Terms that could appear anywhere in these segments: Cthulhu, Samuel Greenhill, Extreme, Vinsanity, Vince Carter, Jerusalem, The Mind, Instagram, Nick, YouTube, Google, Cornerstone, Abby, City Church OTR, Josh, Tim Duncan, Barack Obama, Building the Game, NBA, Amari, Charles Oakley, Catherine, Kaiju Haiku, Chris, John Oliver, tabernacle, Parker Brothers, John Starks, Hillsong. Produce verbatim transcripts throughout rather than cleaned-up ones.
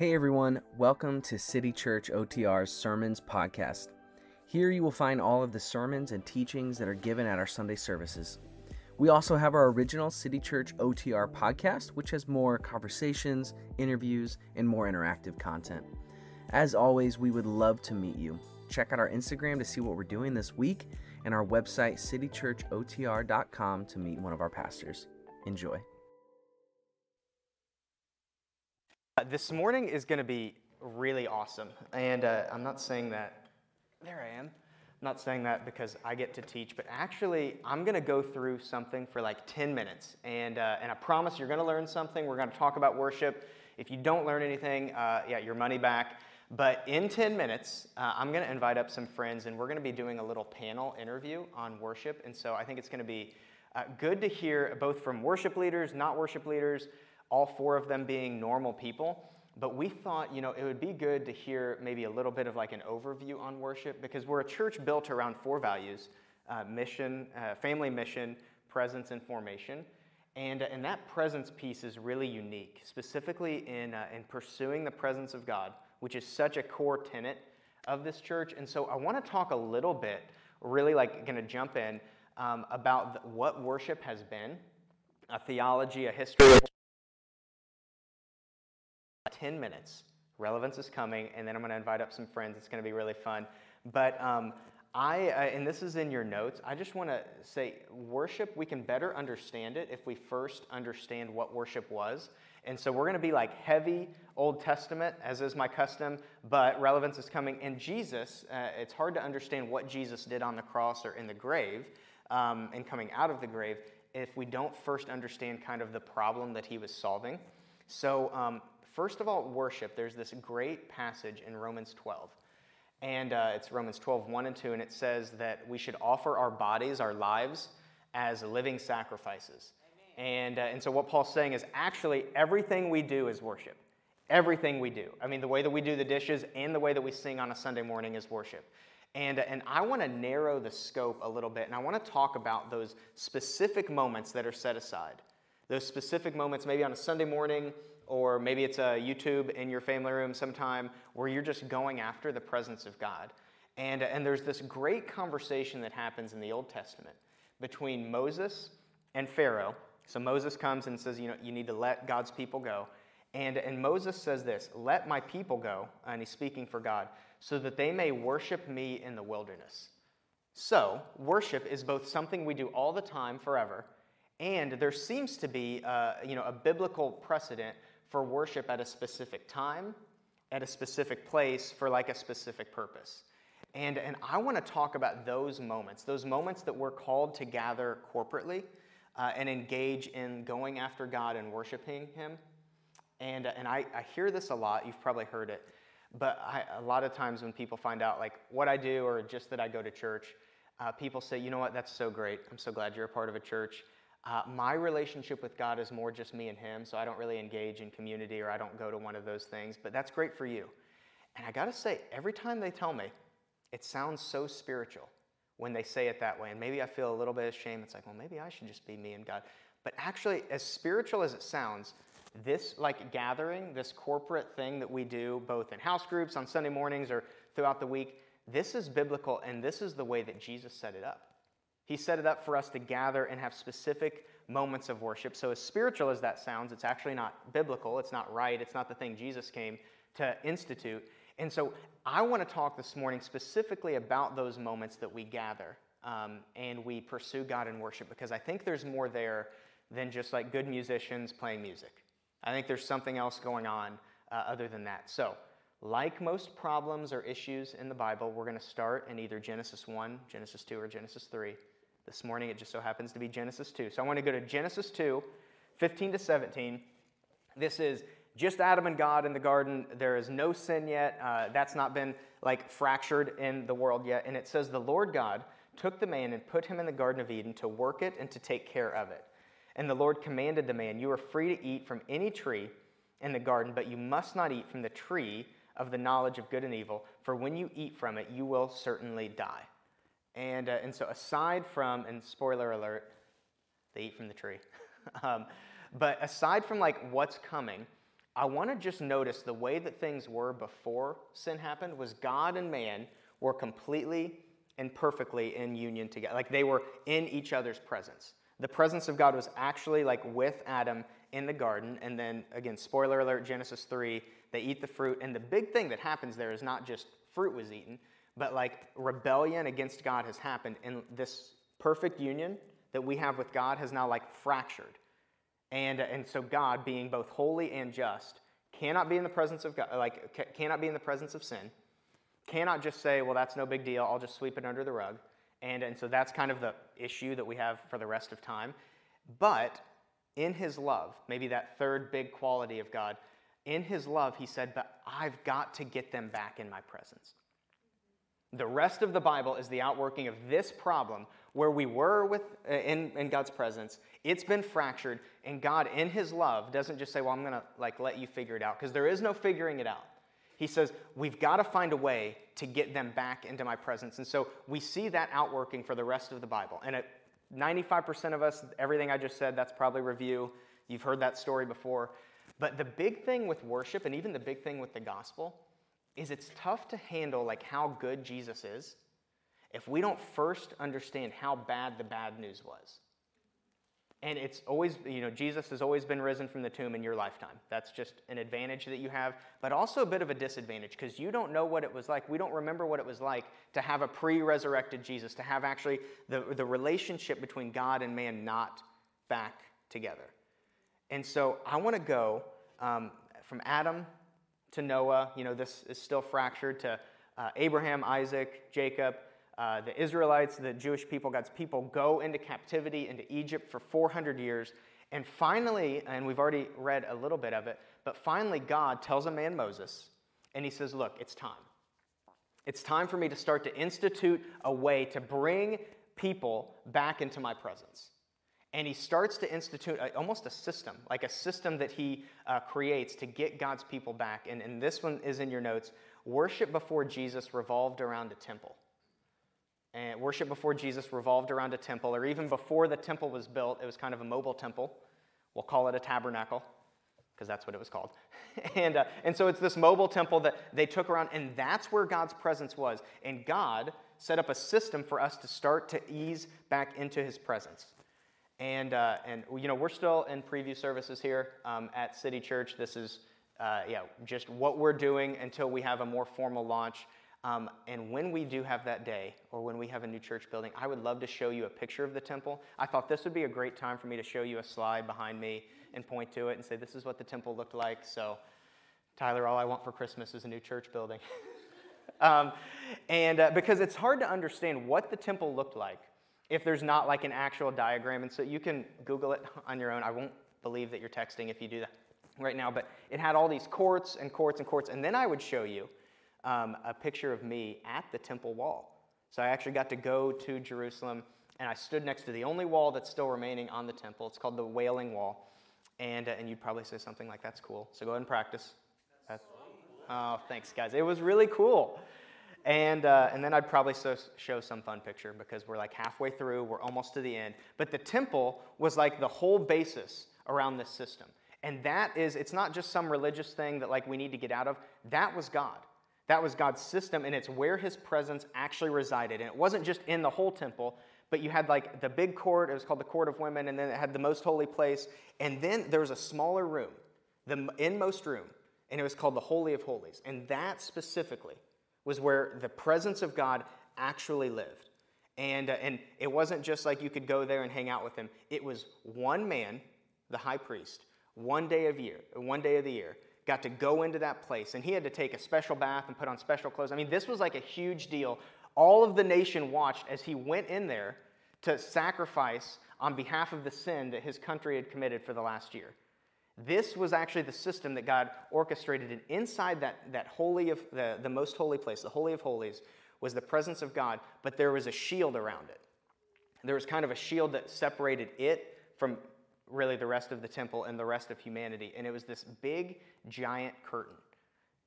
Hey everyone, welcome to City Church O T R's Sermons Podcast. Here you will find all of the sermons and teachings that are given at our Sunday services. We also have our original City Church O T R podcast, which has more conversations, interviews, and more interactive content. As always, we would love to meet you. Check out our Instagram to see what we're doing this week, and our website, city church o t r dot com, to meet one of our pastors. Enjoy. This morning is going to be really awesome, and uh, I'm not saying that, there I am, I'm not saying that because I get to teach, but actually I'm going to go through something for like ten minutes, and uh, and I promise you're going to learn something. We're going to talk about worship. If you don't learn anything, uh, yeah, your money back, but in ten minutes, uh, I'm going to invite up some friends, and we're going to be doing a little panel interview on worship, and so I think it's going to be uh, good to hear both from worship leaders, not worship leaders, all four of them being normal people. But we thought, you know, it would be good to hear maybe a little bit of like an overview on worship, because we're a church built around four values, uh, mission, uh, family mission, presence, and formation. And, uh, and that presence piece is really unique, specifically in, uh, in pursuing the presence of God, which is such a core tenet of this church. And so I want to talk a little bit, really like going to jump in, um, about the, what worship has been, a theology, a history. ten minutes. Relevance is coming, and then I'm going to invite up some friends. It's going to be really fun. But um, I, uh, and this is in your notes, I just want to say worship, we can better understand it if we first understand what worship was. And so we're going to be like heavy Old Testament, as is my custom, but relevance is coming. And Jesus, uh, it's hard to understand what Jesus did on the cross or in the grave um, and coming out of the grave if we don't first understand kind of the problem that he was solving. So, um, First of all, worship. There's this great passage in Romans twelve, and uh, it's Romans twelve, one and two, and it says that we should offer our bodies, our lives, as living sacrifices. And, uh, and so what Paul's saying is actually everything we do is worship. Everything we do. I mean, the way that we do the dishes and the way that we sing on a Sunday morning is worship. And, and I want to narrow the scope a little bit, and I want to talk about those specific moments that are set aside. Those specific moments, maybe on a Sunday morning, or maybe it's a YouTube in your family room sometime where you're just going after the presence of God. And, and there's this great conversation that happens in the Old Testament between Moses and Pharaoh. So Moses comes and says, you know, you need to let God's people go. And, and Moses says this, let my people go, and he's speaking for God, so that they may worship me in the wilderness. So worship is both something we do all the time forever, and there seems to be uh, you know, a biblical precedent for worship at a specific time, at a specific place, for like a specific purpose. And, and I want to talk about those moments, those moments that we're called to gather corporately uh, and engage in going after God and worshiping him. And, and I, I hear this a lot. You've probably heard it. But I, a lot of times when people find out like what I do or just that I go to church, uh, people say, you know what, that's so great. I'm so glad you're a part of a church. Uh, my relationship with God is more just me and him, so I don't really engage in community or I don't go to one of those things, but that's great for you. And I gotta say, every time they tell me, it sounds so spiritual when they say it that way, and maybe I feel a little bit ashamed. It's like, well, maybe I should just be me and God. But actually, as spiritual as it sounds, this like gathering, this corporate thing that we do both in house groups, on Sunday mornings, or throughout the week, this is biblical, and this is the way that Jesus set it up. He set it up for us to gather and have specific moments of worship. So as spiritual as that sounds, it's actually not biblical. It's not right. It's not the thing Jesus came to institute. And so I want to talk this morning specifically about those moments that we gather um, and we pursue God in worship, because I think there's more there than just like good musicians playing music. I think there's something else going on uh, other than that. So like most problems or issues in the Bible, we're going to start in either Genesis one, Genesis two, or Genesis three. This morning, it just so happens to be Genesis two. So I want to go to Genesis two, fifteen to seventeen. This is just Adam and God in the garden. There is no sin yet. Uh, that's not been like fractured in the world yet. And it says, the Lord God took the man and put him in the Garden of Eden to work it and to take care of it. And the Lord commanded the man, you are free to eat from any tree in the garden, but you must not eat from the tree of the knowledge of good and evil, for when you eat from it, you will certainly die. And, uh, and so aside from, and spoiler alert, they eat from the tree. um, but aside from like what's coming, I want to just notice the way that things were before sin happened was God and man were completely and perfectly in union together. Like they were in each other's presence. The presence of God was actually like with Adam in the garden. And then again, spoiler alert, Genesis three, they eat the fruit. And the big thing that happens there is not just fruit was eaten, but like rebellion against God has happened. And this perfect union that we have with God has now like fractured. And, and so God, being both holy and just, cannot be in the presence of God, like cannot be in the presence of sin, cannot just say, well, that's no big deal, I'll just sweep it under the rug. And, and so that's kind of the issue that we have for the rest of time. But in his love, maybe that third big quality of God, in his love, he said, but I've got to get them back in my presence. The rest of the Bible is the outworking of this problem where we were with, uh, in, in God's presence. It's been fractured, and God, in his love, doesn't just say, well, I'm going to like let you figure it out, because there is no figuring it out. He says, we've got to find a way to get them back into my presence. And so we see that outworking for the rest of the Bible. And at ninety-five percent of us, everything I just said, that's probably review. You've heard that story before. But the big thing with worship, and even the big thing with the gospel, is it's tough to handle like how good Jesus is if we don't first understand how bad the bad news was. And it's always, you know, Jesus has always been risen from the tomb in your lifetime. That's just an advantage that you have, but also a bit of a disadvantage because you don't know what it was like. We don't remember what it was like to have a pre-resurrected Jesus, to have actually the, the relationship between God and man not back together. And so I want to go um, from Adam to Noah, you know, this is still fractured, to uh, Abraham, Isaac, Jacob, uh, the Israelites, the Jewish people, God's people go into captivity into Egypt for four hundred years. And finally, and we've already read a little bit of it, but finally God tells a man, Moses, and he says, look, it's time. It's time for me to start to institute a way to bring people back into my presence. And he starts to institute a, almost a system, like a system that he uh, creates to get God's people back. And, and this one is in your notes. Worship before Jesus revolved around a temple. And worship before Jesus revolved around a temple, or even before the temple was built, it was kind of a mobile temple. We'll call it a tabernacle, because that's what it was called. and, uh, and so it's this mobile temple that they took around, and that's where God's presence was. And God set up a system for us to start to ease back into his presence. And, uh, and you know, we're still in preview services here um, at City Church. This is, uh, yeah, just what we're doing until we have a more formal launch. Um, and when we do have that day, or when we have a new church building, I would love to show you a picture of the temple. I thought this would be a great time for me to show you a slide behind me and point to it and say, this is what the temple looked like. So, Tyler, all I want for Christmas is a new church building. um, and uh, because it's hard to understand what the temple looked like if there's not like an actual diagram. And so you can Google it on your own. I won't believe that you're texting if you do that right now. But it had all these courts and courts and courts. And then I would show you um, a picture of me at the temple wall. So I actually got to go to Jerusalem, and I stood next to the only wall that's still remaining on the temple. It's called the Wailing Wall. And, uh, and you'd probably say something like, that's cool. So go ahead and practice. That's that's, oh, thanks, guys. It was really cool. And, uh, and then I'd probably so, show some fun picture because we're like halfway through, we're almost to the end. But the temple was like the whole basis around this system. And that is, it's not just some religious thing that like we need to get out of. That was God. That was God's system, and it's where his presence actually resided. And it wasn't just in the whole temple, but you had like the big court, it was called the Court of Women, and then it had the most holy place. And then there was a smaller room, the inmost room, and it was called the Holy of Holies. And that specifically was where the presence of God actually lived. And, uh, and it wasn't just like you could go there and hang out with him. It was one man, the high priest, one day of year, one day of the year, got to go into that place. And he had to take a special bath and put on special clothes. I mean, this was like a huge deal. All of the nation watched as he went in there to sacrifice on behalf of the sin that his country had committed for the last year. This was actually the system that God orchestrated, and inside that, that holy of the, the most holy place, the Holy of Holies, was the presence of God, but there was a shield around it. There was kind of a shield that separated it from really the rest of the temple and the rest of humanity, and it was this big, giant curtain.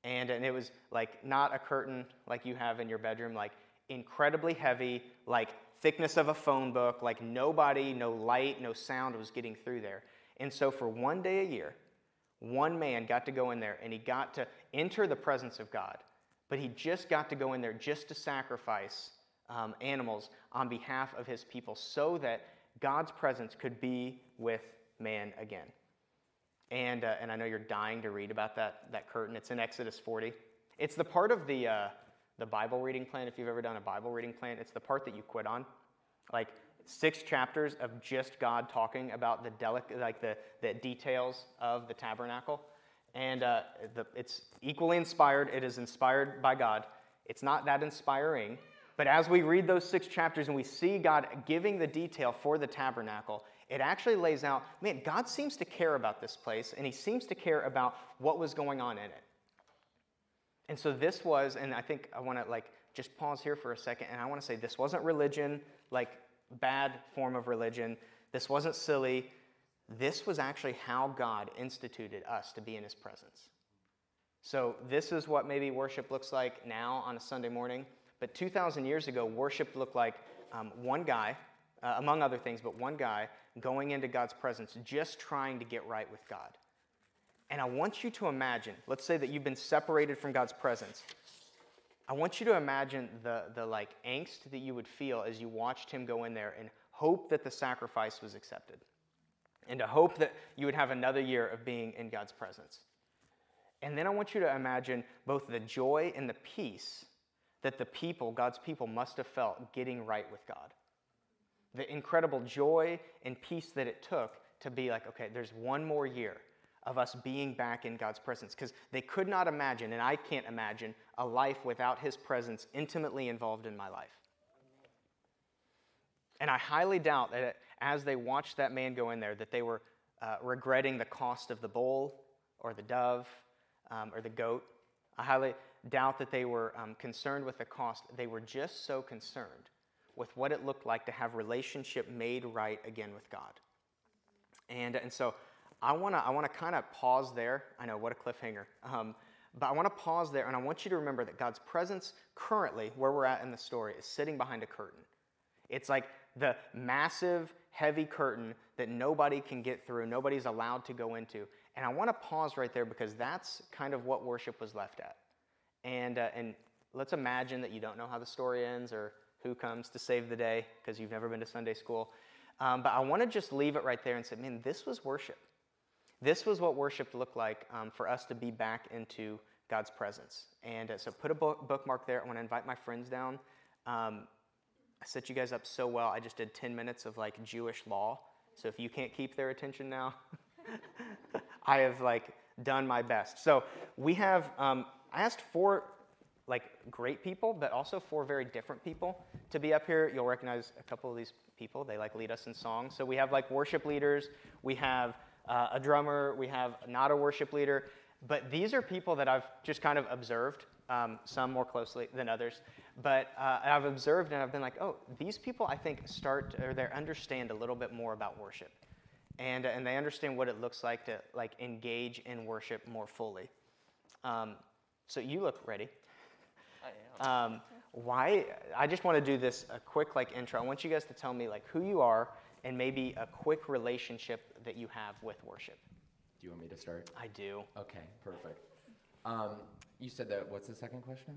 And, and it was like not a curtain like you have in your bedroom, like incredibly heavy, like thickness of a phone book, like nobody, no light, no sound was getting through there. And so for one day a year, One man got to go in there, and he got to enter the presence of God. But he just got to go in there just to sacrifice um, animals on behalf of his people so that God's presence could be with man again. And, uh, and I know you're dying to read about that, that curtain. It's in Exodus forty. It's the part of the, uh, the Bible reading plan, if you've ever done a Bible reading plan. It's the part that you quit on. Like six chapters of just God talking about the delic- like the, the details of the tabernacle. And uh, the, it's equally inspired. It is inspired by God. It's not that inspiring. But as we read those six chapters and we see God giving the detail for the tabernacle, it actually lays out, man, God seems to care about this place, and he seems to care about what was going on in it. And so this was, and I think I want to like just pause here for a second, and I want to say this wasn't religion, like bad form of religion. This wasn't silly. This was actually how God instituted us to be in his presence. So this is what maybe worship looks like now on a Sunday morning. But two thousand years ago, worship looked like um, one guy, uh, among other things, but one guy going into God's presence, just trying to get right with God. And I want you to imagine, let's say that you've been separated from God's presence. I want you to imagine the, the like angst that you would feel as you watched him go in there and hope that the sacrifice was accepted. And to hope that you would have another year of being in God's presence. And then I want you to imagine both the joy and the peace that the people, God's people, must have felt getting right with God. The incredible joy and peace that it took to be like, okay, there's one more year of us being back in God's presence. Because they could not imagine, and I can't imagine, a life without his presence intimately involved in my life. And I highly doubt that as they watched that man go in there, that they were uh, regretting the cost of the bull or the dove um, or the goat. I highly doubt that they were um, concerned with the cost. They were just so concerned with what it looked like to have relationship made right again with God. And, and so I want to I want to kind of pause there. I know, what a cliffhanger. Um, but I want to pause there, and I want you to remember that God's presence currently, where we're at in the story, is sitting behind a curtain. It's like the massive, heavy curtain that nobody can get through, nobody's allowed to go into. And I want to pause right there because that's kind of what worship was left at. And, uh, and let's imagine that you don't know how the story ends or who comes to save the day because you've never been to Sunday school. Um, but I want to just leave it right there and say, man, this was worship. This was what worship looked like um, for us to be back into God's presence. And uh, so put a book- bookmark there. I want to invite my friends down. Um, I set you guys up so well. I just did ten minutes of like Jewish law. So if you can't keep their attention now, I have like done my best. So we have, um, I asked four like great people, but also four very different people to be up here. You'll recognize a couple of these people. They like lead us in song. So we have like worship leaders. We have uh, a drummer. We have not a worship leader. But these are people that I've just kind of observed, um, some more closely than others. But uh, I've observed and I've been like, oh, these people, I think, start or they understand a little bit more about worship. And, and they understand what it looks like to like engage in worship more fully. Um, so you look ready. I am. Um, why? I just want to do this a quick like intro. I want you guys to tell me like who you are and maybe a quick relationship that you have with worship. Do you want me to start? I do. Okay, perfect. Um, you said that, what's the second question?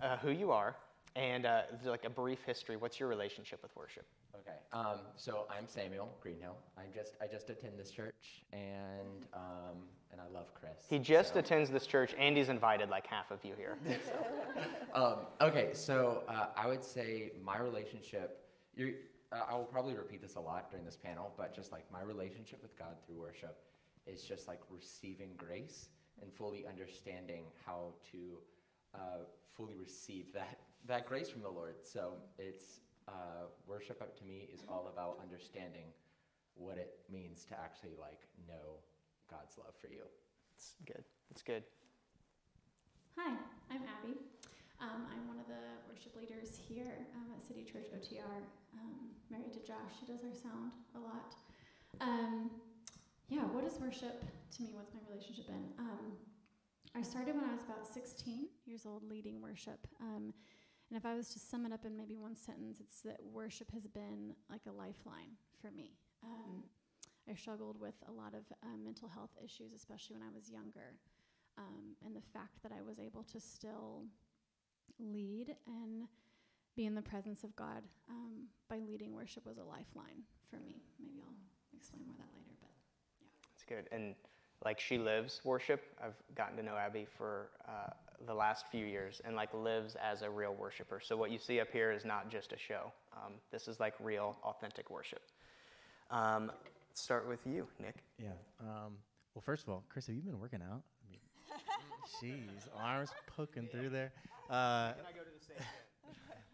Uh, who you are, and uh, like a brief history. What's your relationship with worship? Okay, um, so I'm Samuel Greenhill. I just I just attend this church, and um, and I love Chris. He just so. attends this church, and he's invited like half of you here. so. Um, okay, so uh, I would say my relationship, you're, uh, I will probably repeat this a lot during this panel, but just like my relationship with God through worship is just like receiving grace and fully understanding how to uh, fully receive that that grace from the Lord. So it's uh, worship up to me is all about understanding what it means to actually like know God's love for you. It's good. It's good. Hi, I'm Abby. Um, I'm one of the worship leaders here um, at City Church O T R. Um, married to Josh, who does our sound a lot. Um, Yeah, what is worship to me? What's my relationship been? Um, I started when I was about sixteen years old leading worship. Um, and if I was to sum it up in maybe one sentence, it's that worship has been like a lifeline for me. Um, I struggled with a lot of uh, mental health issues, especially when I was younger. Um, and the fact that I was able to still lead and be in the presence of God um, by leading worship was a lifeline for me. Maybe I'll explain more of that later, but yeah. That's good. And like she lives worship. I've gotten to know Abby for uh, the last few years and like lives as a real worshiper. So what you see up here is not just a show. Um, this is like real, authentic worship. Um, let's start with you, Nick. Yeah. Um, well, first of all, Chris, have you been working out? I mean, jeez, arms poking yeah. through there. Uh, Can I go to the stage?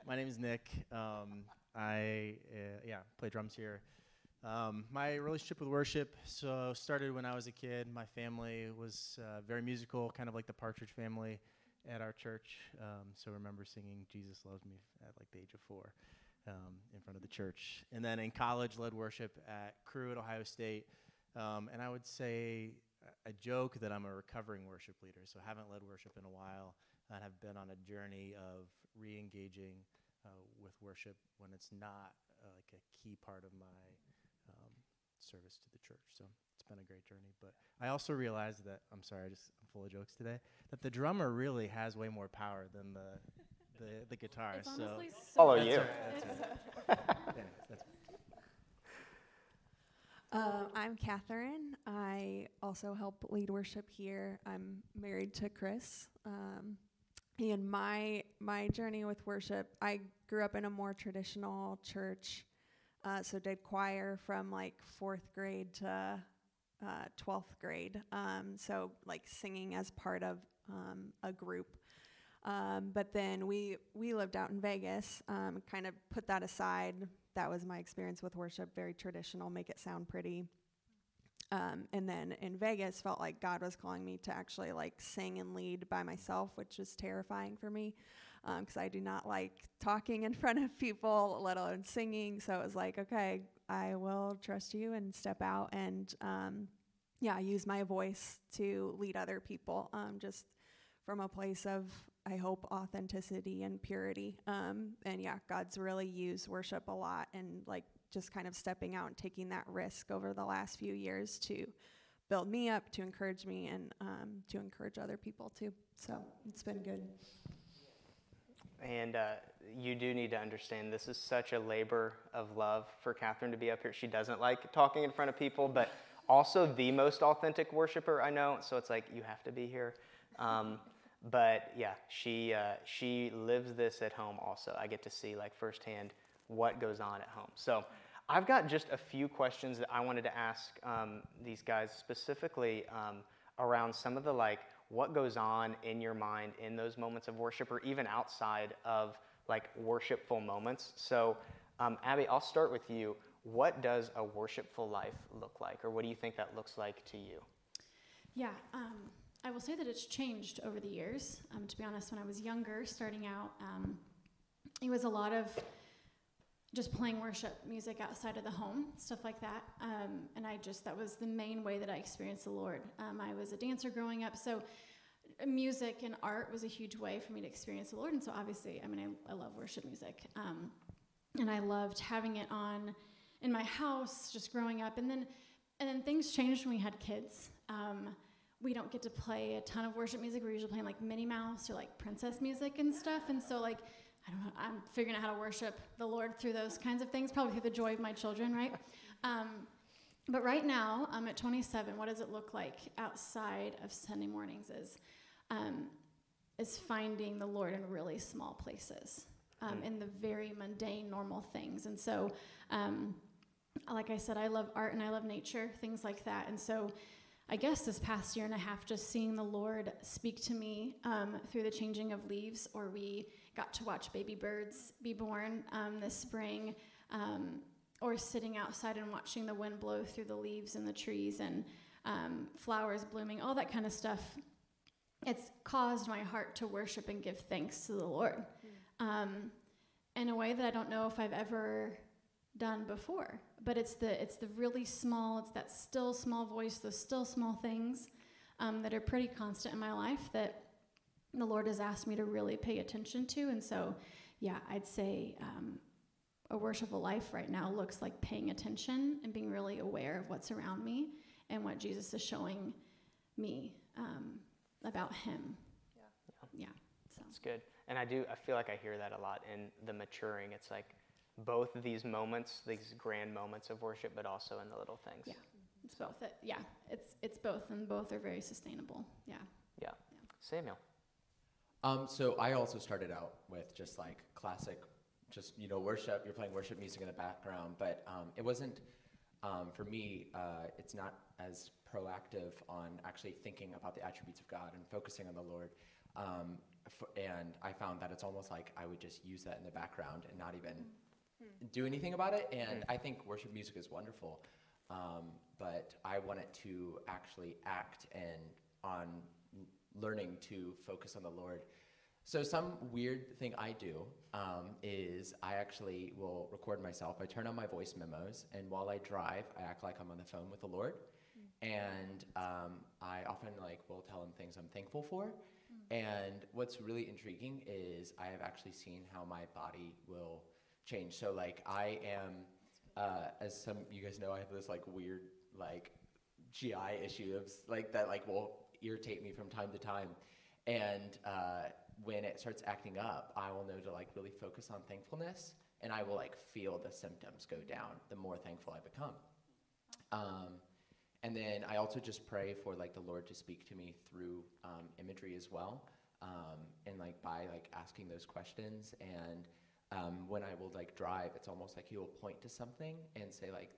My name is Nick. Um, I, uh, yeah, play drums here. Um, my relationship with worship so started when I was a kid. My family was uh, very musical, kind of like the Partridge Family at our church. Um, so I remember singing Jesus Loves Me at like the age of four um, in front of the church. And then in college, led worship at Crew at Ohio State. Um, and I would say, I joke that I'm a recovering worship leader, so I haven't led worship in a while and have been on a journey of re-engaging uh, with worship when it's not uh, like a key part of my um, service to the church. So it's been a great journey. But I also realized that, I'm sorry, I just, I'm full of jokes today, that the drummer really has way more power than the the, the guitar. It's honestly so, so follow you. That's right, that's right. Anyways, that's Uh, I'm Catherine. I also help lead worship here. I'm married to Chris. Um, and my my journey with worship, I grew up in a more traditional church, uh, so did choir from like fourth grade to uh, twelfth grade. Um, so like singing as part of um, a group. Um, but then we, we lived out in Vegas, um, kind of put that aside. That was my experience with worship, very traditional, make it sound pretty. Um, and then in Vegas, felt like God was calling me to actually like sing and lead by myself, which was terrifying for me because um, I do not like talking in front of people, let alone singing. So it was like, okay, I will trust you and step out and, um, yeah, use my voice to lead other people um, just from a place of, I hope, authenticity and purity. Um, and yeah, God's really used worship a lot and like just kind of stepping out and taking that risk over the last few years to build me up, to encourage me, and um, to encourage other people too. So it's been good. And uh, you do need to understand this is such a labor of love for Catherine to be up here. She doesn't like talking in front of people, but also the most authentic worshiper I know. So it's like, you have to be here. Um, But yeah, she uh, she lives this at home also. I get to see like firsthand what goes on at home. So I've got just a few questions that I wanted to ask um, these guys specifically um, around some of the like what goes on in your mind in those moments of worship or even outside of like worshipful moments. So um, Abby, I'll start with you. What does a worshipful life look like, or what do you think that looks like to you? Yeah. Um... I will say that it's changed over the years. Um, to be honest, when I was younger, starting out, um, it was a lot of just playing worship music outside of the home, stuff like that. Um, and I just, that was the main way that I experienced the Lord. Um, I was a dancer growing up, so music and art was a huge way for me to experience the Lord. And so obviously, I mean, I, I love worship music. Um, and I loved having it on in my house, just growing up. And then, and then things changed when we had kids. Um, We don't get to play a ton of worship music. We're usually playing like Minnie Mouse or like princess music and stuff. And so like, I don't know, I'm figuring out how to worship the Lord through those kinds of things, probably through the joy of my children, right? Um, but right now, um, at twenty-seven, what does it look like outside of Sunday mornings is, um, is finding the Lord in really small places, um, in the very mundane, normal things. And so, um, like I said, I love art and I love nature, things like that. And so I guess this past year and a half, just seeing the Lord speak to me um, through the changing of leaves, or we got to watch baby birds be born um, this spring, um, or sitting outside and watching the wind blow through the leaves and the trees and um, flowers blooming, all that kind of stuff. It's caused my heart to worship and give thanks to the Lord um, in a way that I don't know if I've ever done before, but it's the it's the really small, it's that still small voice, those still small things um, that are pretty constant in my life that the Lord has asked me to really pay attention to. And so, yeah, I'd say um, a worshipful life right now looks like paying attention and being really aware of what's around me and what Jesus is showing me um, about him. Yeah. Yeah. So. That's good. And I do, I feel like I hear that a lot in the maturing. It's like both of these moments, these grand moments of worship, but also in the little things. Yeah. It's both. It, yeah. It's, it's both, and both are very sustainable. Yeah. Yeah. Yeah. Samuel. Um, so I also started out with just like classic, just, you know, worship. You're playing worship music in the background, but um, it wasn't, um, for me, uh, it's not as proactive on actually thinking about the attributes of God and focusing on the Lord. Um, f- and I found that it's almost like I would just use that in the background and not even mm. do anything about it. And mm. I think worship music is wonderful, um, but I want it to actually act and on learning to focus on the Lord. So some weird thing I do um, is I actually will record myself. I turn on my voice memos, and while I drive, I act like I'm on the phone with the Lord. Mm-hmm. And um, I often like will tell him things I'm thankful for. Mm-hmm. And what's really intriguing is I have actually seen how my body will change. So like I am, uh, as some you guys know, I have this like weird like G I issue of, like that like will irritate me from time to time, and uh, when it starts acting up, I will know to like really focus on thankfulness, and I will like feel the symptoms go down the more thankful I become. Um, and then I also just pray for like the Lord to speak to me through um, imagery as well, um, and like by like asking those questions. And um, when I will like drive, it's almost like he will point to something and say like,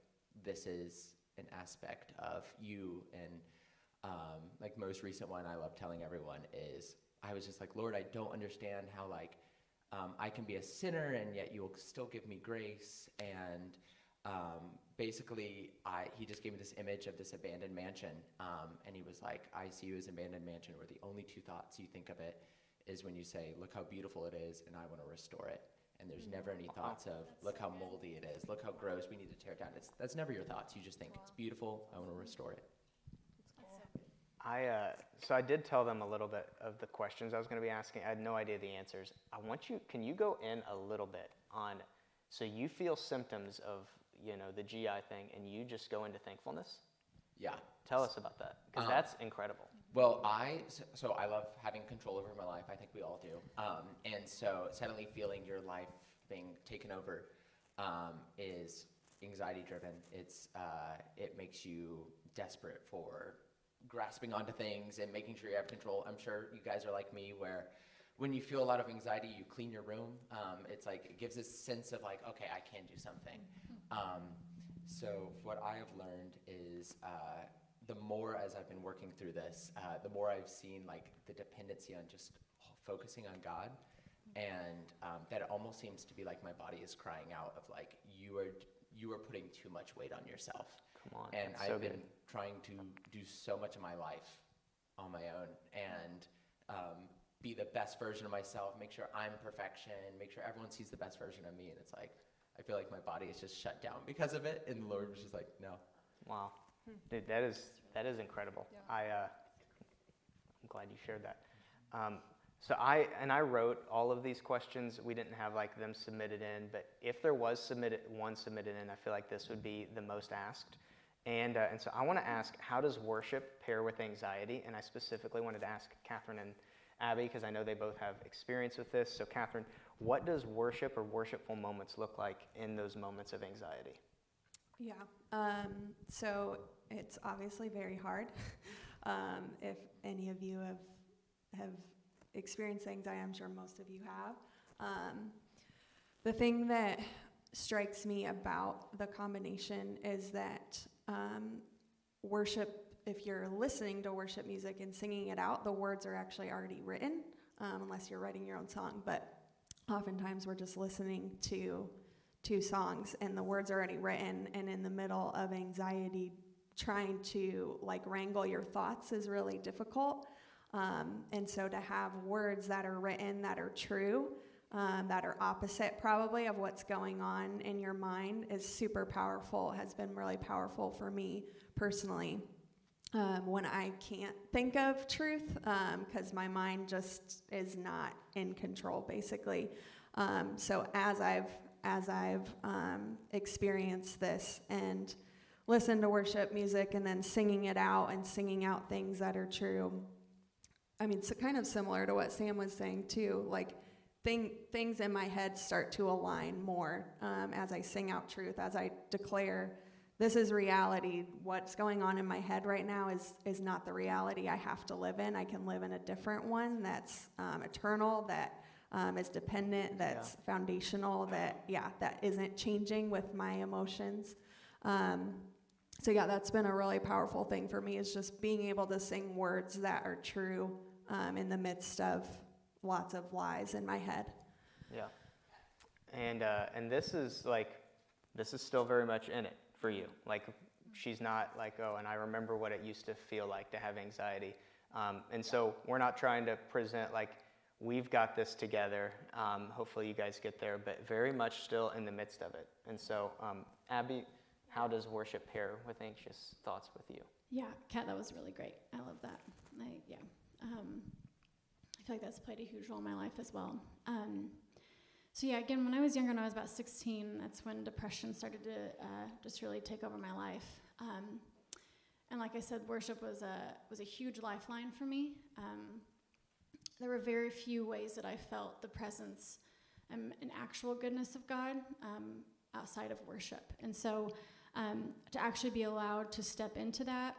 "This is an aspect of you." And Um, like most recent one I love telling everyone is I was just like, Lord, I don't understand how like um, I can be a sinner and yet you will still give me grace. And um, basically I, he just gave me this image of this abandoned mansion. Um, and he was like, I see you as abandoned mansion where the only two thoughts you think of it is when you say, look how beautiful it is and I want to restore it. And there's mm-hmm. never any thoughts of, that's look so how good. Moldy it is, look how gross, we need to tear it down. It's, that's never your thoughts. You just think wow. It's beautiful, I want to restore it. I, uh, so I did tell them a little bit of the questions I was going to be asking. I had no idea the answers. I want you, can you go in a little bit on, so you feel symptoms of, you know, the G I thing and you just go into thankfulness? Yeah. Tell us about that, because um, that's incredible. Well, I, so I love having control over my life. I think we all do. Um, and so suddenly feeling your life being taken over um, is anxiety driven. It's, uh, it makes you desperate for grasping onto things and making sure you have control. I'm sure you guys are like me, where when you feel a lot of anxiety, you clean your room. Um, it's like, it gives this sense of like, okay, I can do something. Um, so what I have learned is uh, the more as I've been working through this, uh, the more I've seen like the dependency on just focusing on God. And um, that it almost seems to be like my body is crying out of like, you are, you are putting too much weight on yourself. Come on, and I've so been good. trying to do so much of my life on my own and um, be the best version of myself, make sure I'm perfection, make sure everyone sees the best version of me. And it's like, I feel like my body is just shut down because of it. And the Lord was just like, no. Wow. Dude, that is, that is incredible. Yeah. I, uh, I'm glad you shared that. Um, so I, and I wrote all of these questions. We didn't have like them submitted in, but if there was submitted one submitted in, I feel like this would be the most asked. And, uh, and so I want to ask, how does worship pair with anxiety? And I specifically wanted to ask Catherine and Abby, because I know they both have experience with this. So Catherine, what does worship or worshipful moments look like in those moments of anxiety? Yeah, um, so it's obviously very hard. um, if any of you have, have experienced anxiety, I'm sure most of you have. Um, the thing that strikes me about the combination is that Um, worship, if you're listening to worship music and singing it out, the words are actually already written, um, unless you're writing your own song. But oftentimes we're just listening to to songs and the words are already written, and in the middle of anxiety, trying to like wrangle your thoughts is really difficult. Um, and so to have words that are written that are true, Um, that are opposite probably of what's going on in your mind is super powerful, has been really powerful for me personally. Um, when I can't think of truth, because um, my mind just is not in control basically. Um, so as I've as I've um, experienced this and listened to worship music and then singing it out and singing out things that are true. I mean, it's kind of similar to what Sam was saying too, like thing, things in my head start to align more um, as I sing out truth, as I declare this is reality. What's going on in my head right now is is not the reality I have to live in. I can live in a different one that's um, eternal, that um, is dependent, that's yeah. foundational, that, yeah, that isn't changing with my emotions. Um, so, yeah, that's been a really powerful thing for me, is just being able to sing words that are true um, in the midst of lots of lies in my head. Yeah. And uh, and this is, like, this is still very much in it for you. Like, she's not like, oh, and I remember what it used to feel like to have anxiety. Um, and so we're not trying to present, like, we've got this together. Um, hopefully you guys get there, but very much still in the midst of it. And so, um, Abby, how does worship pair with anxious thoughts with you? Yeah, Kat, that was really great. I love that. I, yeah. Um, I feel like that's played a huge role in my life as well. Um, so yeah, again, when I was younger, when I was about sixteen, that's when depression started to uh, just really take over my life. Um, and like I said, worship was a, was a huge lifeline for me. Um, there were very few ways that I felt the presence and, and actual goodness of God um, outside of worship. And so um, to actually be allowed to step into that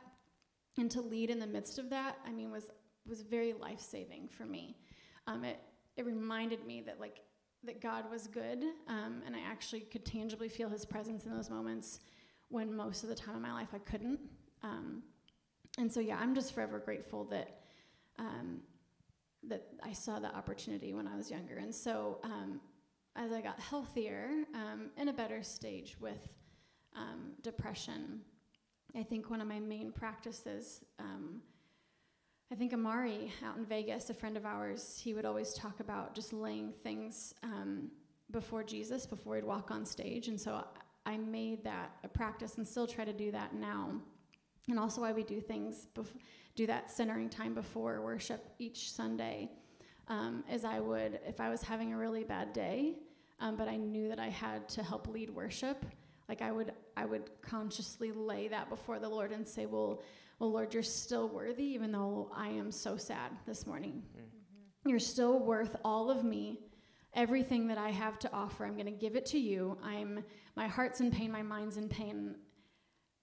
and to lead in the midst of that, I mean, was was very life-saving for me. Um, it, it reminded me that, like, that God was good, um, and I actually could tangibly feel his presence in those moments when most of the time in my life I couldn't. Um, and so, yeah, I'm just forever grateful that um, that I saw the opportunity when I was younger. And so um, as I got healthier, um, in a better stage with um, depression, I think one of my main practices um, I think Amari out in Vegas, a friend of ours, he would always talk about just laying things um, before Jesus, before he'd walk on stage. And so I, I made that a practice and still try to do that now. And also why we do things, bef- do that centering time before worship each Sunday, um, is I would, if I was having a really bad day, um, but I knew that I had to help lead worship, like I would, I would consciously lay that before the Lord and say, well, Well, Lord, you're still worthy, even though I am so sad this morning. Mm-hmm. You're still worth all of me, everything that I have to offer. I'm going to give it to you. I'm my heart's in pain, my mind's in pain,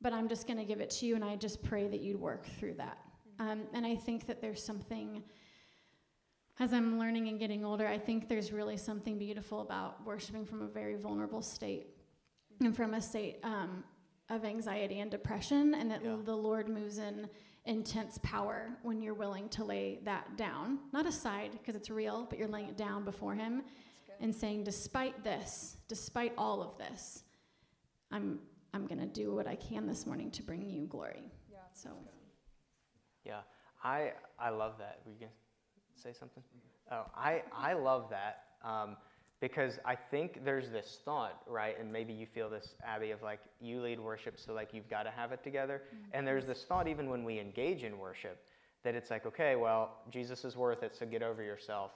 but I'm just going to give it to you, and I just pray that you'd work through that. Mm-hmm. Um, and I think that there's something, as I'm learning and getting older, I think there's really something beautiful about worshiping from a very vulnerable state, mm-hmm. and from a state um, of anxiety and depression, and that yeah. the Lord moves in intense power when you're willing to lay that down, not aside because it's real, but you're laying it down before him and saying, despite this, despite all of this, I'm I'm gonna do what I can this morning to bring you glory. Yeah. So yeah, I I love that. Were you gonna say something? Oh, I I love that um because I think there's this thought, right, and maybe you feel this, Abby, of like, you lead worship, so like you've got to have it together. Mm-hmm. And there's this thought, even when we engage in worship, that it's like, okay, well, Jesus is worth it, so get over yourself.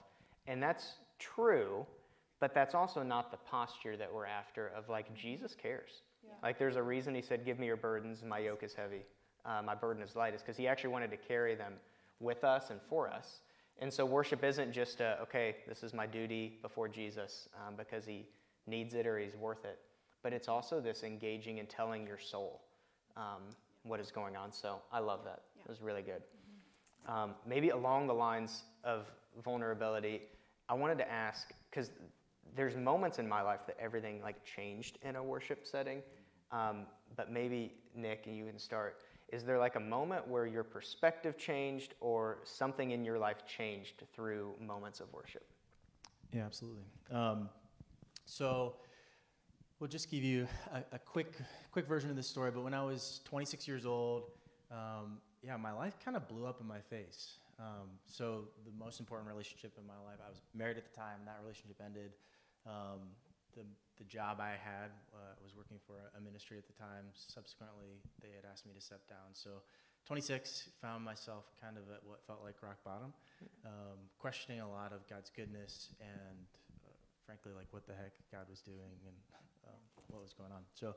And that's true, but that's also not the posture that we're after of like, Jesus cares. Yeah. Like there's a reason he said, give me your burdens, my yoke is heavy, uh, my burden is light, is because he actually wanted to carry them with us and for us. And so worship isn't just, a, okay, this is my duty before Jesus um, because he needs it or he's worth it. But it's also this engaging and telling your soul um, what is going on. So I love that. Yeah. It was really good. Mm-hmm. Um, maybe along the lines of vulnerability, I wanted to ask, because there's moments in my life that everything like changed in a worship setting. Um, but maybe, Nick, you can start. Is there like a moment where your perspective changed or something in your life changed through moments of worship? Yeah, absolutely. Um, so we'll just give you a, a quick quick version of this story. But when I was twenty-six years old, um, yeah, my life kind of blew up in my face. Um, so the most important relationship in my life, I was married at the time. That relationship ended. Um, the The job I had, uh, I was working for a ministry at the time. Subsequently, they had asked me to step down. So twenty-six, found myself kind of at what felt like rock bottom, um, questioning a lot of God's goodness and uh, frankly, like what the heck God was doing and um, what was going on. So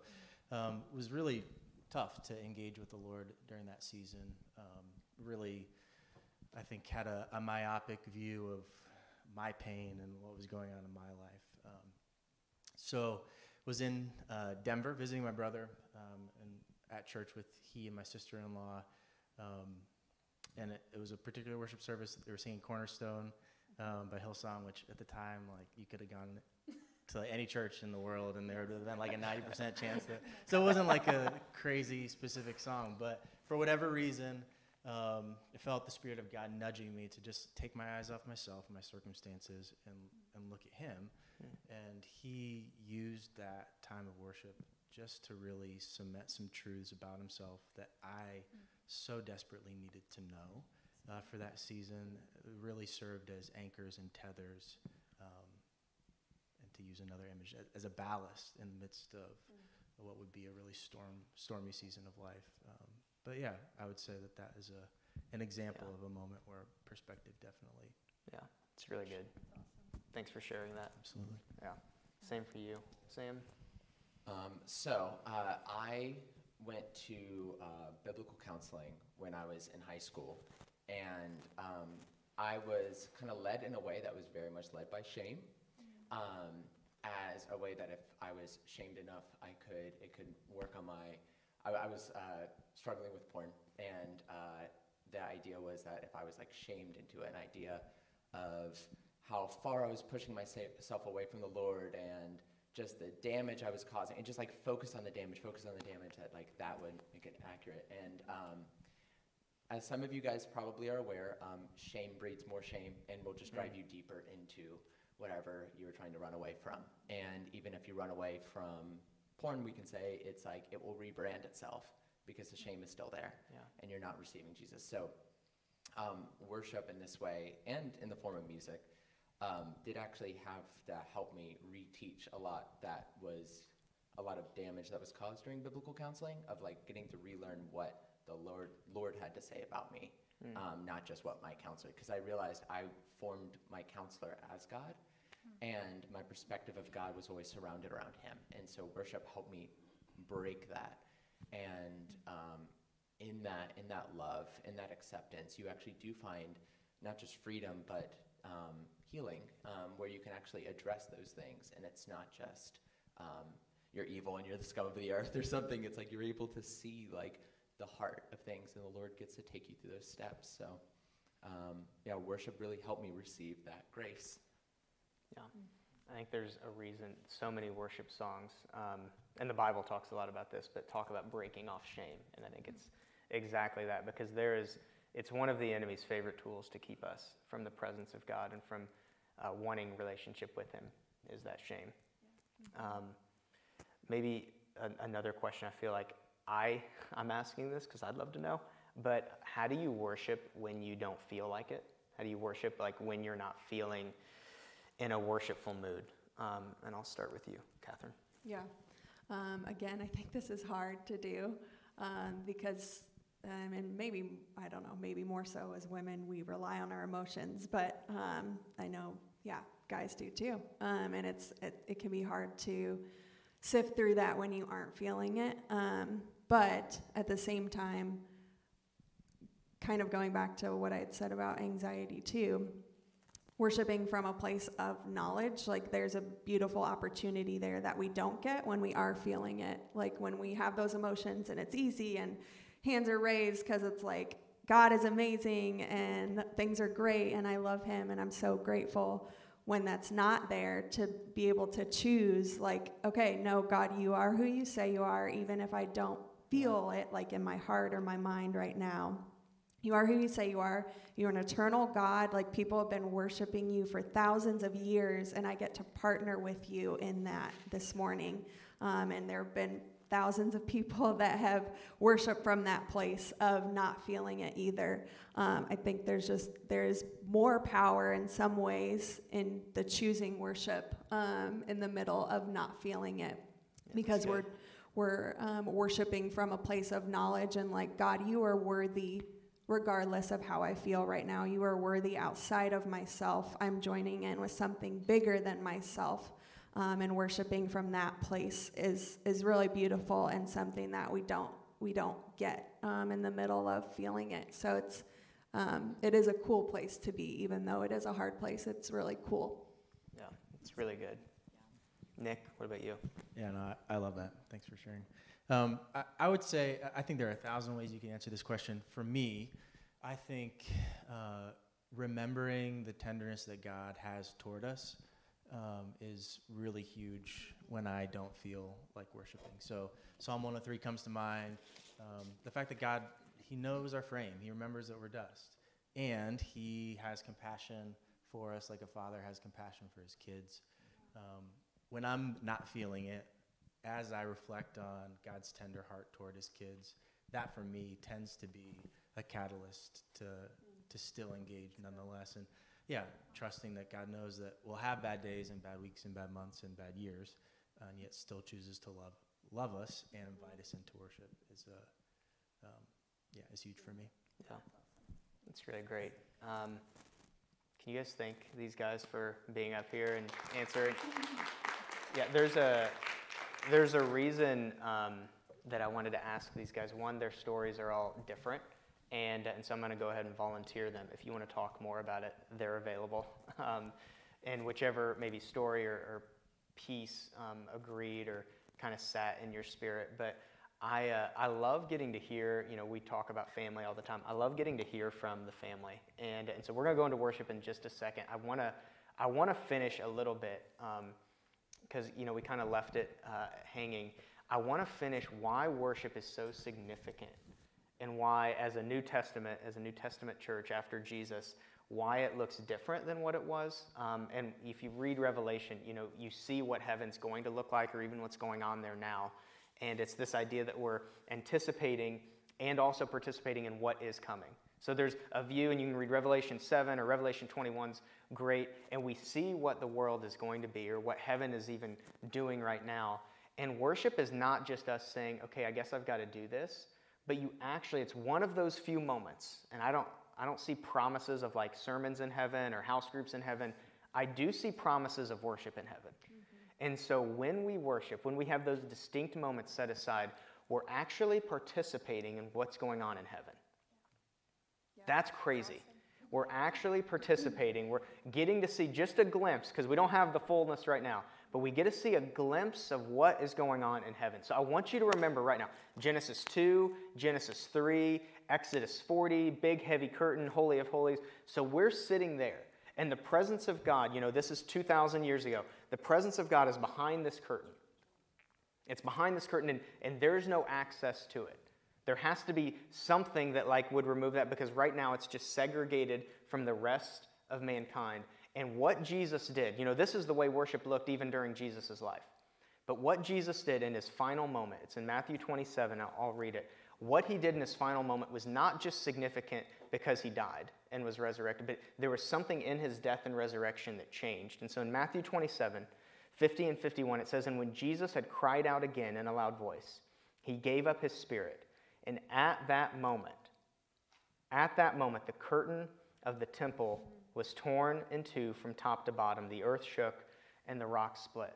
um, it was really tough to engage with the Lord during that season. Um, really, I think, had a, a myopic view of my pain and what was going on in my life. Um, so was in uh, Denver visiting my brother um, and at church with he and my sister-in-law. Um, and it, it was a particular worship service. They were singing Cornerstone um, by Hillsong, which at the time, like, you could have gone to any church in the world and there would have been like a ninety percent chance that, so it wasn't like a crazy specific song, but for whatever reason, um, I felt the Spirit of God nudging me to just take my eyes off myself and my circumstances and, and look at Him. Yeah. And He used that time of worship just to really cement some truths about Himself that I mm. so desperately needed to know uh, for that season. It really served as anchors and tethers, um, and to use another image, as a ballast in the midst of mm. what would be a really storm, stormy season of life. Um, but yeah, I would say that that is a, an example yeah. of a moment where perspective definitely. Yeah, it's really good. That's awesome. Thanks for sharing that. Absolutely. Yeah, same for you. Sam? Um, so uh, I went to uh, biblical counseling when I was in high school, and um, I was kind of led in a way that was very much led by shame, um, as a way that if I was shamed enough, I could, it could work on my, I, I was uh, struggling with porn, and uh, the idea was that if I was like shamed into an idea of how far I was pushing myself away from the Lord and just the damage I was causing, and just like focus on the damage, focus on the damage, that like that would make it accurate. And um, as some of you guys probably are aware, um, shame breeds more shame and will just drive you deeper into whatever you were trying to run away from. And even if you run away from porn, we can say it's like it will rebrand itself because the shame is still there yeah. and you're not receiving Jesus. So um, worship in this way and in the form of music Um, did actually have to help me reteach a lot that was a lot of damage that was caused during biblical counseling, of like getting to relearn what the Lord Lord had to say about me, mm. um, not just what my counselor, because I realized I formed my counselor as God, mm. and my perspective of God was always surrounded around Him. And so worship helped me break that. And um, in that, in that love, in that acceptance, you actually do find not just freedom, but um, healing, um, where you can actually address those things, and it's not just um, you're evil and you're the scum of the earth or something. It's like you're able to see like the heart of things, and the Lord gets to take you through those steps. So um, yeah, worship really helped me receive that grace. Yeah, I think there's a reason so many worship songs, um, and the Bible talks a lot about this, but talk about breaking off shame, and I think it's exactly that, because there is, it's one of the enemy's favorite tools to keep us from the presence of God and from uh, wanting relationship with Him, is that shame. Yeah. Um, maybe a, another question I feel like I, I'm asking this because I'd love to know, but how do you worship when you don't feel like it? How do you worship like when you're not feeling in a worshipful mood? Um, and I'll start with you, Catherine. Yeah. Um, again, I think this is hard to do um, because Um, and maybe, I don't know, maybe more so as women, we rely on our emotions, but um, I know, yeah, guys do too. Um, and it's it, it can be hard to sift through that when you aren't feeling it. Um, but at the same time, kind of going back to what I had said about anxiety too, worshiping from a place of knowledge, like there's a beautiful opportunity there that we don't get when we are feeling it. Like when we have those emotions and it's easy and hands are raised because it's like, God is amazing and things are great and I love Him and I'm so grateful. When that's not there, to be able to choose like, okay, no, God, you are who you say you are, even if I don't feel it like in my heart or my mind right now. You are who you say you are. You're an eternal God. Like people have been worshiping you for thousands of years, and I get to partner with you in that this morning. Um, and there have been thousands of people that have worshiped from that place of not feeling it either. Um, I think there's just, there's more power in some ways in the choosing worship um, in the middle of not feeling it, yeah, because we're, we're um, worshiping from a place of knowledge and like, God, you are worthy regardless of how I feel right now. You are worthy outside of myself. I'm joining in with something bigger than myself. Um, and worshiping from that place is is really beautiful and something that we don't we don't get um, in the middle of feeling it. So it's um, it is a cool place to be, even though it is a hard place. It's really cool. Yeah, it's really good. Yeah. Nick, what about you? Yeah, no, I, I love that. Thanks for sharing. Um, I, I would say I think there are a thousand ways you can answer this question. For me, I think uh, remembering the tenderness that God has toward us. Um, is really huge when I don't feel like worshiping. So Psalm one oh three comes to mind. Um, the fact that God, he knows our frame. He remembers that we're dust. And he has compassion for us like a father has compassion for his kids. Um, when I'm not feeling it, as I reflect on God's tender heart toward his kids, that for me tends to be a catalyst to, to still engage nonetheless. And yeah, trusting that God knows that we'll have bad days and bad weeks and bad months and bad years, and yet still chooses to love love us and invite us into worship is a, um, yeah, is huge for me. Yeah, that's really great. Um, can you guys thank these guys for being up here and answering? Yeah, there's a there's a reason um, that I wanted to ask these guys. One, their stories are all different. And, and so I'm going to go ahead and volunteer them. If you want to talk more about it, they're available. Um, and whichever maybe story or, or piece um, agreed or kind of sat in your spirit. But I, uh, I love getting to hear, you know, we talk about family all the time. I love getting to hear from the family. And, and so we're going to go into worship in just a second. I want to I want to finish a little bit because, um, you know, we kind of left it uh, hanging. I want to finish why worship is so significant. And why, as a New Testament, as a New Testament church after Jesus, why it looks different than what it was. Um, and if you read Revelation, you know, you see what heaven's going to look like or even what's going on there now. And it's this idea that we're anticipating and also participating in what is coming. So there's a view, and you can read Revelation seven or Revelation twenty-one's great, and we see what the world is going to be or what heaven is even doing right now. And worship is not just us saying, okay, I guess I've got to do this. But you actually, it's one of those few moments, and I don't, I don't see promises of like sermons in heaven or house groups in heaven. I do see promises of worship in heaven. Mm-hmm. And so when we worship, when we have those distinct moments set aside, we're actually participating in what's going on in heaven. Yeah. That's crazy. Awesome. We're actually participating. We're getting to see just a glimpse, because we don't have the fullness right now, but we get to see a glimpse of what is going on in heaven. So I want you to remember right now, Genesis two, Genesis three, Exodus forty, big heavy curtain, Holy of Holies. So we're sitting there, and the presence of God, you know, this is two thousand years ago. The presence of God is behind this curtain. It's behind this curtain, and, and there's no access to it. There has to be something that like would remove that, because right now it's just segregated from the rest of mankind. And what Jesus did, you know, this is the way worship looked even during Jesus' life. But what Jesus did in his final moment, it's in Matthew twenty-seven, I'll, I'll read it. What he did in his final moment was not just significant because he died and was resurrected, but there was something in his death and resurrection that changed. And so in Matthew twenty-seven, fifty and fifty-one, it says, "And when Jesus had cried out again in a loud voice, he gave up his spirit. And at that moment, at that moment, the curtain of the temple was torn in two from top to bottom. The earth shook and the rocks split."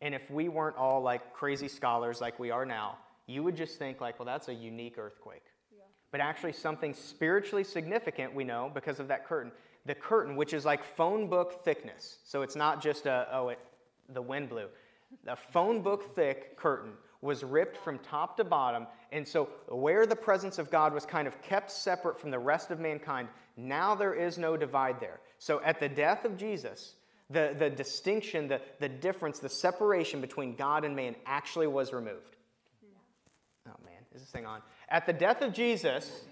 And if we weren't all like crazy scholars like we are now, you would just think like, well, that's a unique earthquake. Yeah. But actually something spiritually significant we know because of that curtain. The curtain, which is like phone book thickness. So it's not just a, oh, it, the wind blew. A phone book thick curtain was ripped from top to bottom. And so where the presence of God was kind of kept separate from the rest of mankind, now there is no divide there. So at the death of Jesus, the, the distinction, the, the difference, the separation between God and man actually was removed. Yeah. Oh man, is this thing on? At the death of Jesus,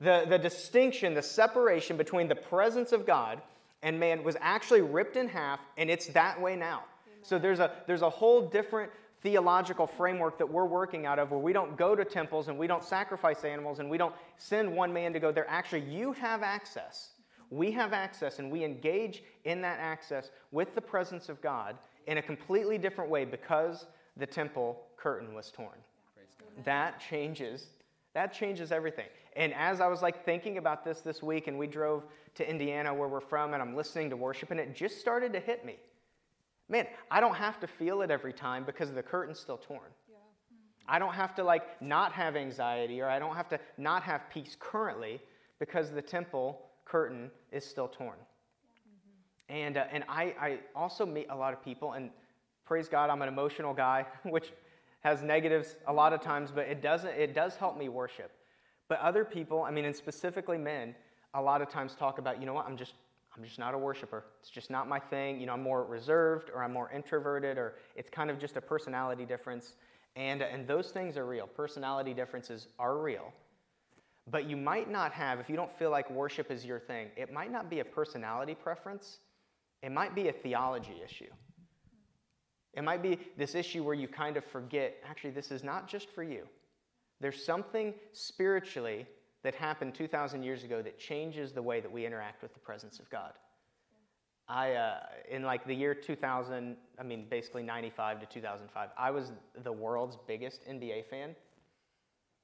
the, the distinction, the separation between the presence of God and man was actually ripped in half, and it's that way now. Amen. So there's a, there's a whole different theological framework that we're working out of, where we don't go to temples and we don't sacrifice animals and we don't send one man to go there. Actually, you have access. We have access, and we engage in that access with the presence of God in a completely different way because the temple curtain was torn. That changes, that changes everything. And as I was like thinking about this this week, and we drove to Indiana where we're from, and I'm listening to worship, and it just started to hit me. Man, I don't have to feel it every time because the curtain's still torn. Yeah. Mm-hmm. I don't have to like not have anxiety, or I don't have to not have peace currently because the temple curtain is still torn. Yeah. Mm-hmm. And, uh, and I, I also meet a lot of people, and praise God, I'm an emotional guy, which has negatives a lot of times, but it doesn't, it does help me worship. But other people, I mean, and specifically men, a lot of times talk about, you know what, I'm just, I'm just not a worshiper. It's just not my thing. You know, I'm more reserved, or I'm more introverted, or it's kind of just a personality difference. And, and those things are real. Personality differences are real. But you might not have, if you don't feel like worship is your thing, it might not be a personality preference. It might be a theology issue. It might be this issue where you kind of forget, actually, this is not just for you. There's something spiritually that happened two thousand years ago that changes the way that we interact with the presence of God. I, uh, in like the year two thousand, I mean, basically ninety-five to two thousand five, I was the world's biggest N B A fan.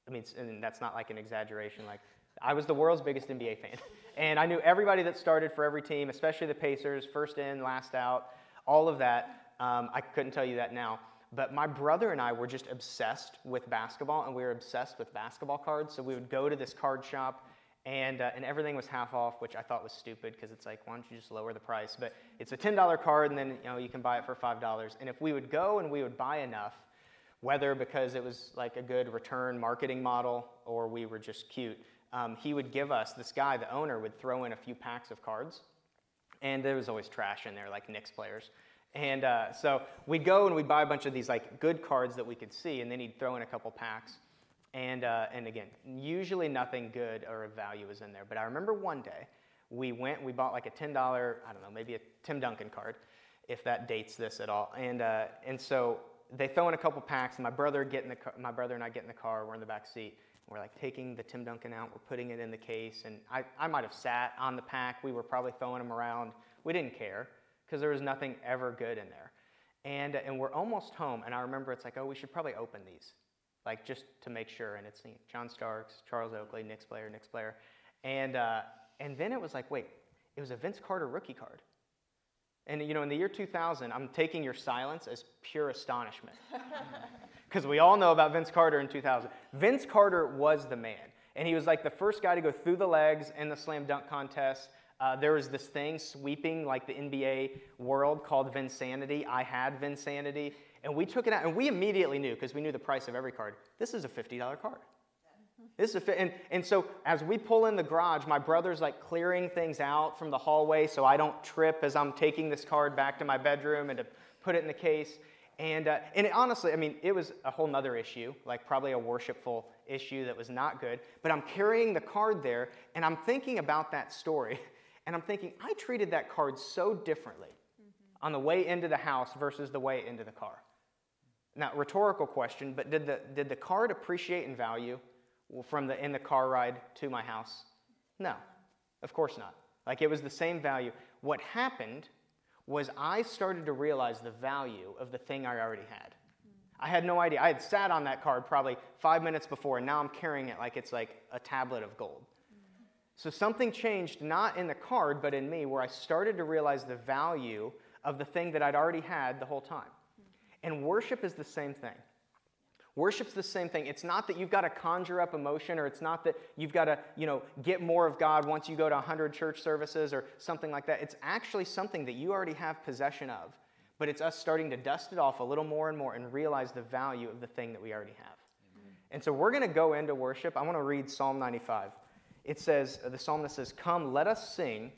I mean, and that's not like an exaggeration. Like, I was the world's biggest N B A fan. And I knew everybody that started for every team, especially the Pacers, first in, last out, all of that. Um, I couldn't tell you that now, but my brother and I were just obsessed with basketball, and we were obsessed with basketball cards. So we would go to this card shop, and uh, and everything was half off, which I thought was stupid because it's like, why don't you just lower the price? But it's a ten dollar card, and then you know you can buy it for five dollars. And if we would go and we would buy enough, whether because it was like a good return marketing model or we were just cute, um, he would give us, this guy, the owner, would throw in a few packs of cards, and there was always trash in there, like Knicks players. And uh, so we'd go and we'd buy a bunch of these like good cards that we could see, and then he'd throw in a couple packs. And, uh, and again, usually nothing good or of value was in there. But I remember one day we went, we bought like a ten dollar, I don't know, maybe a Tim Duncan card, if that dates this at all. And, uh, and so they throw in a couple packs, and my brother, get in the car, my brother and I get in the car, we're in the back seat, and we're like taking the Tim Duncan out, we're putting it in the case. And I, I might have sat on the pack, we were probably throwing them around, we didn't care, because there was nothing ever good in there. And, and we're almost home, and I remember it's like, oh, we should probably open these, like just to make sure. And it's you know, John Starks, Charles Oakley, Knicks player, Knicks player. And, uh, and then it was like, wait, it was a Vince Carter rookie card. And you know, in the year two thousand, I'm taking your silence as pure astonishment, because we all know about Vince Carter in two thousand. Vince Carter was the man, and he was like the first guy to go through the legs in the slam dunk contest. Uh, there was this thing sweeping like the N B A world called Vinsanity. I had Vinsanity. And we took it out, and we immediately knew, because we knew the price of every card, this is a fifty dollar card. This is a, and, and so as we pull in the garage, my brother's like clearing things out from the hallway so I don't trip as I'm taking this card back to my bedroom and to put it in the case. And, uh, and it, honestly, I mean, it was a whole nother issue, like probably a worshipful issue that was not good. But I'm carrying the card there, and I'm thinking about that story. And I'm thinking, I treated that card so differently mm-hmm. on the way into the house versus the way into the car. Now, rhetorical question, but did the, did the card appreciate in value from the in the car ride to my house? No, of course not. Like, it was the same value. What happened was I started to realize the value of the thing I already had. Mm-hmm. I had no idea. I had sat on that card probably five minutes before, and now I'm carrying it like it's like a tablet of gold. So something changed, not in the card, but in me, where I started to realize the value of the thing that I'd already had the whole time. And worship is the same thing. Worship's the same thing. It's not that you've got to conjure up emotion, or it's not that you've got to, you know, get more of God once you go to one hundred church services or something like that. It's actually something that you already have possession of, but it's us starting to dust it off a little more and more and realize the value of the thing that we already have. Amen. And so we're going to go into worship. I want to read Psalm ninety-five. It says, the psalmist says, "Come, let us sing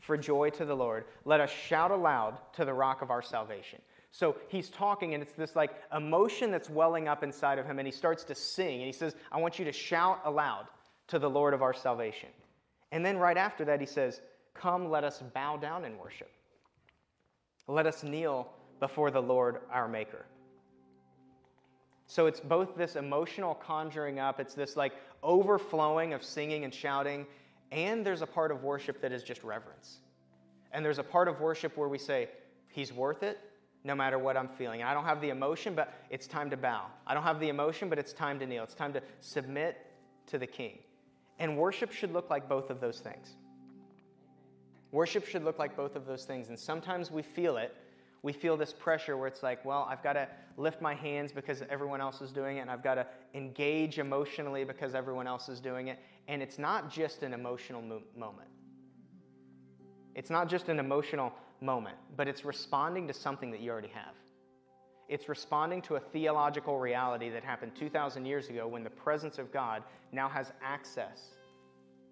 for joy to the Lord. Let us shout aloud to the rock of our salvation." So he's talking, and it's this like emotion that's welling up inside of him, and he starts to sing, and he says, "I want you to shout aloud to the Lord of our salvation." And then right after that, he says, "Come, let us bow down in worship. Let us kneel before the Lord our Maker." So it's both this emotional conjuring up, it's this like overflowing of singing and shouting, and there's a part of worship that is just reverence. And there's a part of worship where we say, "He's worth it, no matter what I'm feeling. I don't have the emotion, but it's time to bow. I don't have the emotion, but it's time to kneel. It's time to submit to the King." And worship should look like both of those things. Worship should look like both of those things. And sometimes we feel it. We feel this pressure where it's like, well, I've got to lift my hands because everyone else is doing it, and I've got to engage emotionally because everyone else is doing it. And it's not just an emotional mo- moment. It's not just an emotional moment, but it's responding to something that you already have. It's responding to a theological reality that happened two thousand years ago when the presence of God now has access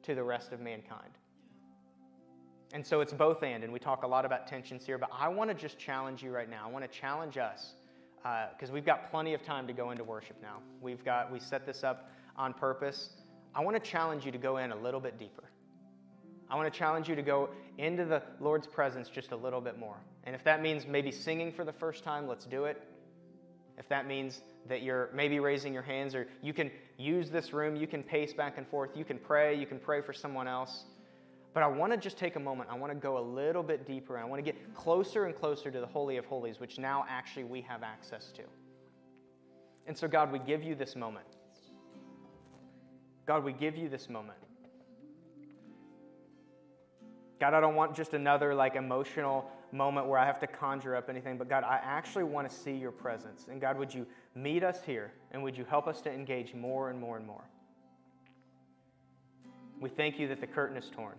to the rest of mankind. And so it's both and, and we talk a lot about tensions here, but I want to just challenge you right now. I want to challenge us, because uh, we've got plenty of time to go into worship now. We've got, we set this up on purpose. I want to challenge you to go in a little bit deeper. I want to challenge you to go into the Lord's presence just a little bit more. And if that means maybe singing for the first time, let's do it. If that means that you're maybe raising your hands, or you can use this room, you can pace back and forth, you can pray, you can pray for someone else. But I want to just take a moment. I want to go a little bit deeper. I want to get closer and closer to the Holy of Holies, which now actually we have access to. And so, God, we give you this moment. God, we give you this moment. God, I don't want just another like emotional moment where I have to conjure up anything, but God, I actually want to see your presence. And God, would you meet us here, and would you help us to engage more and more and more? We thank you that the curtain is torn.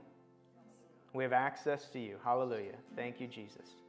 We have access to you. Hallelujah. Thank you, Jesus.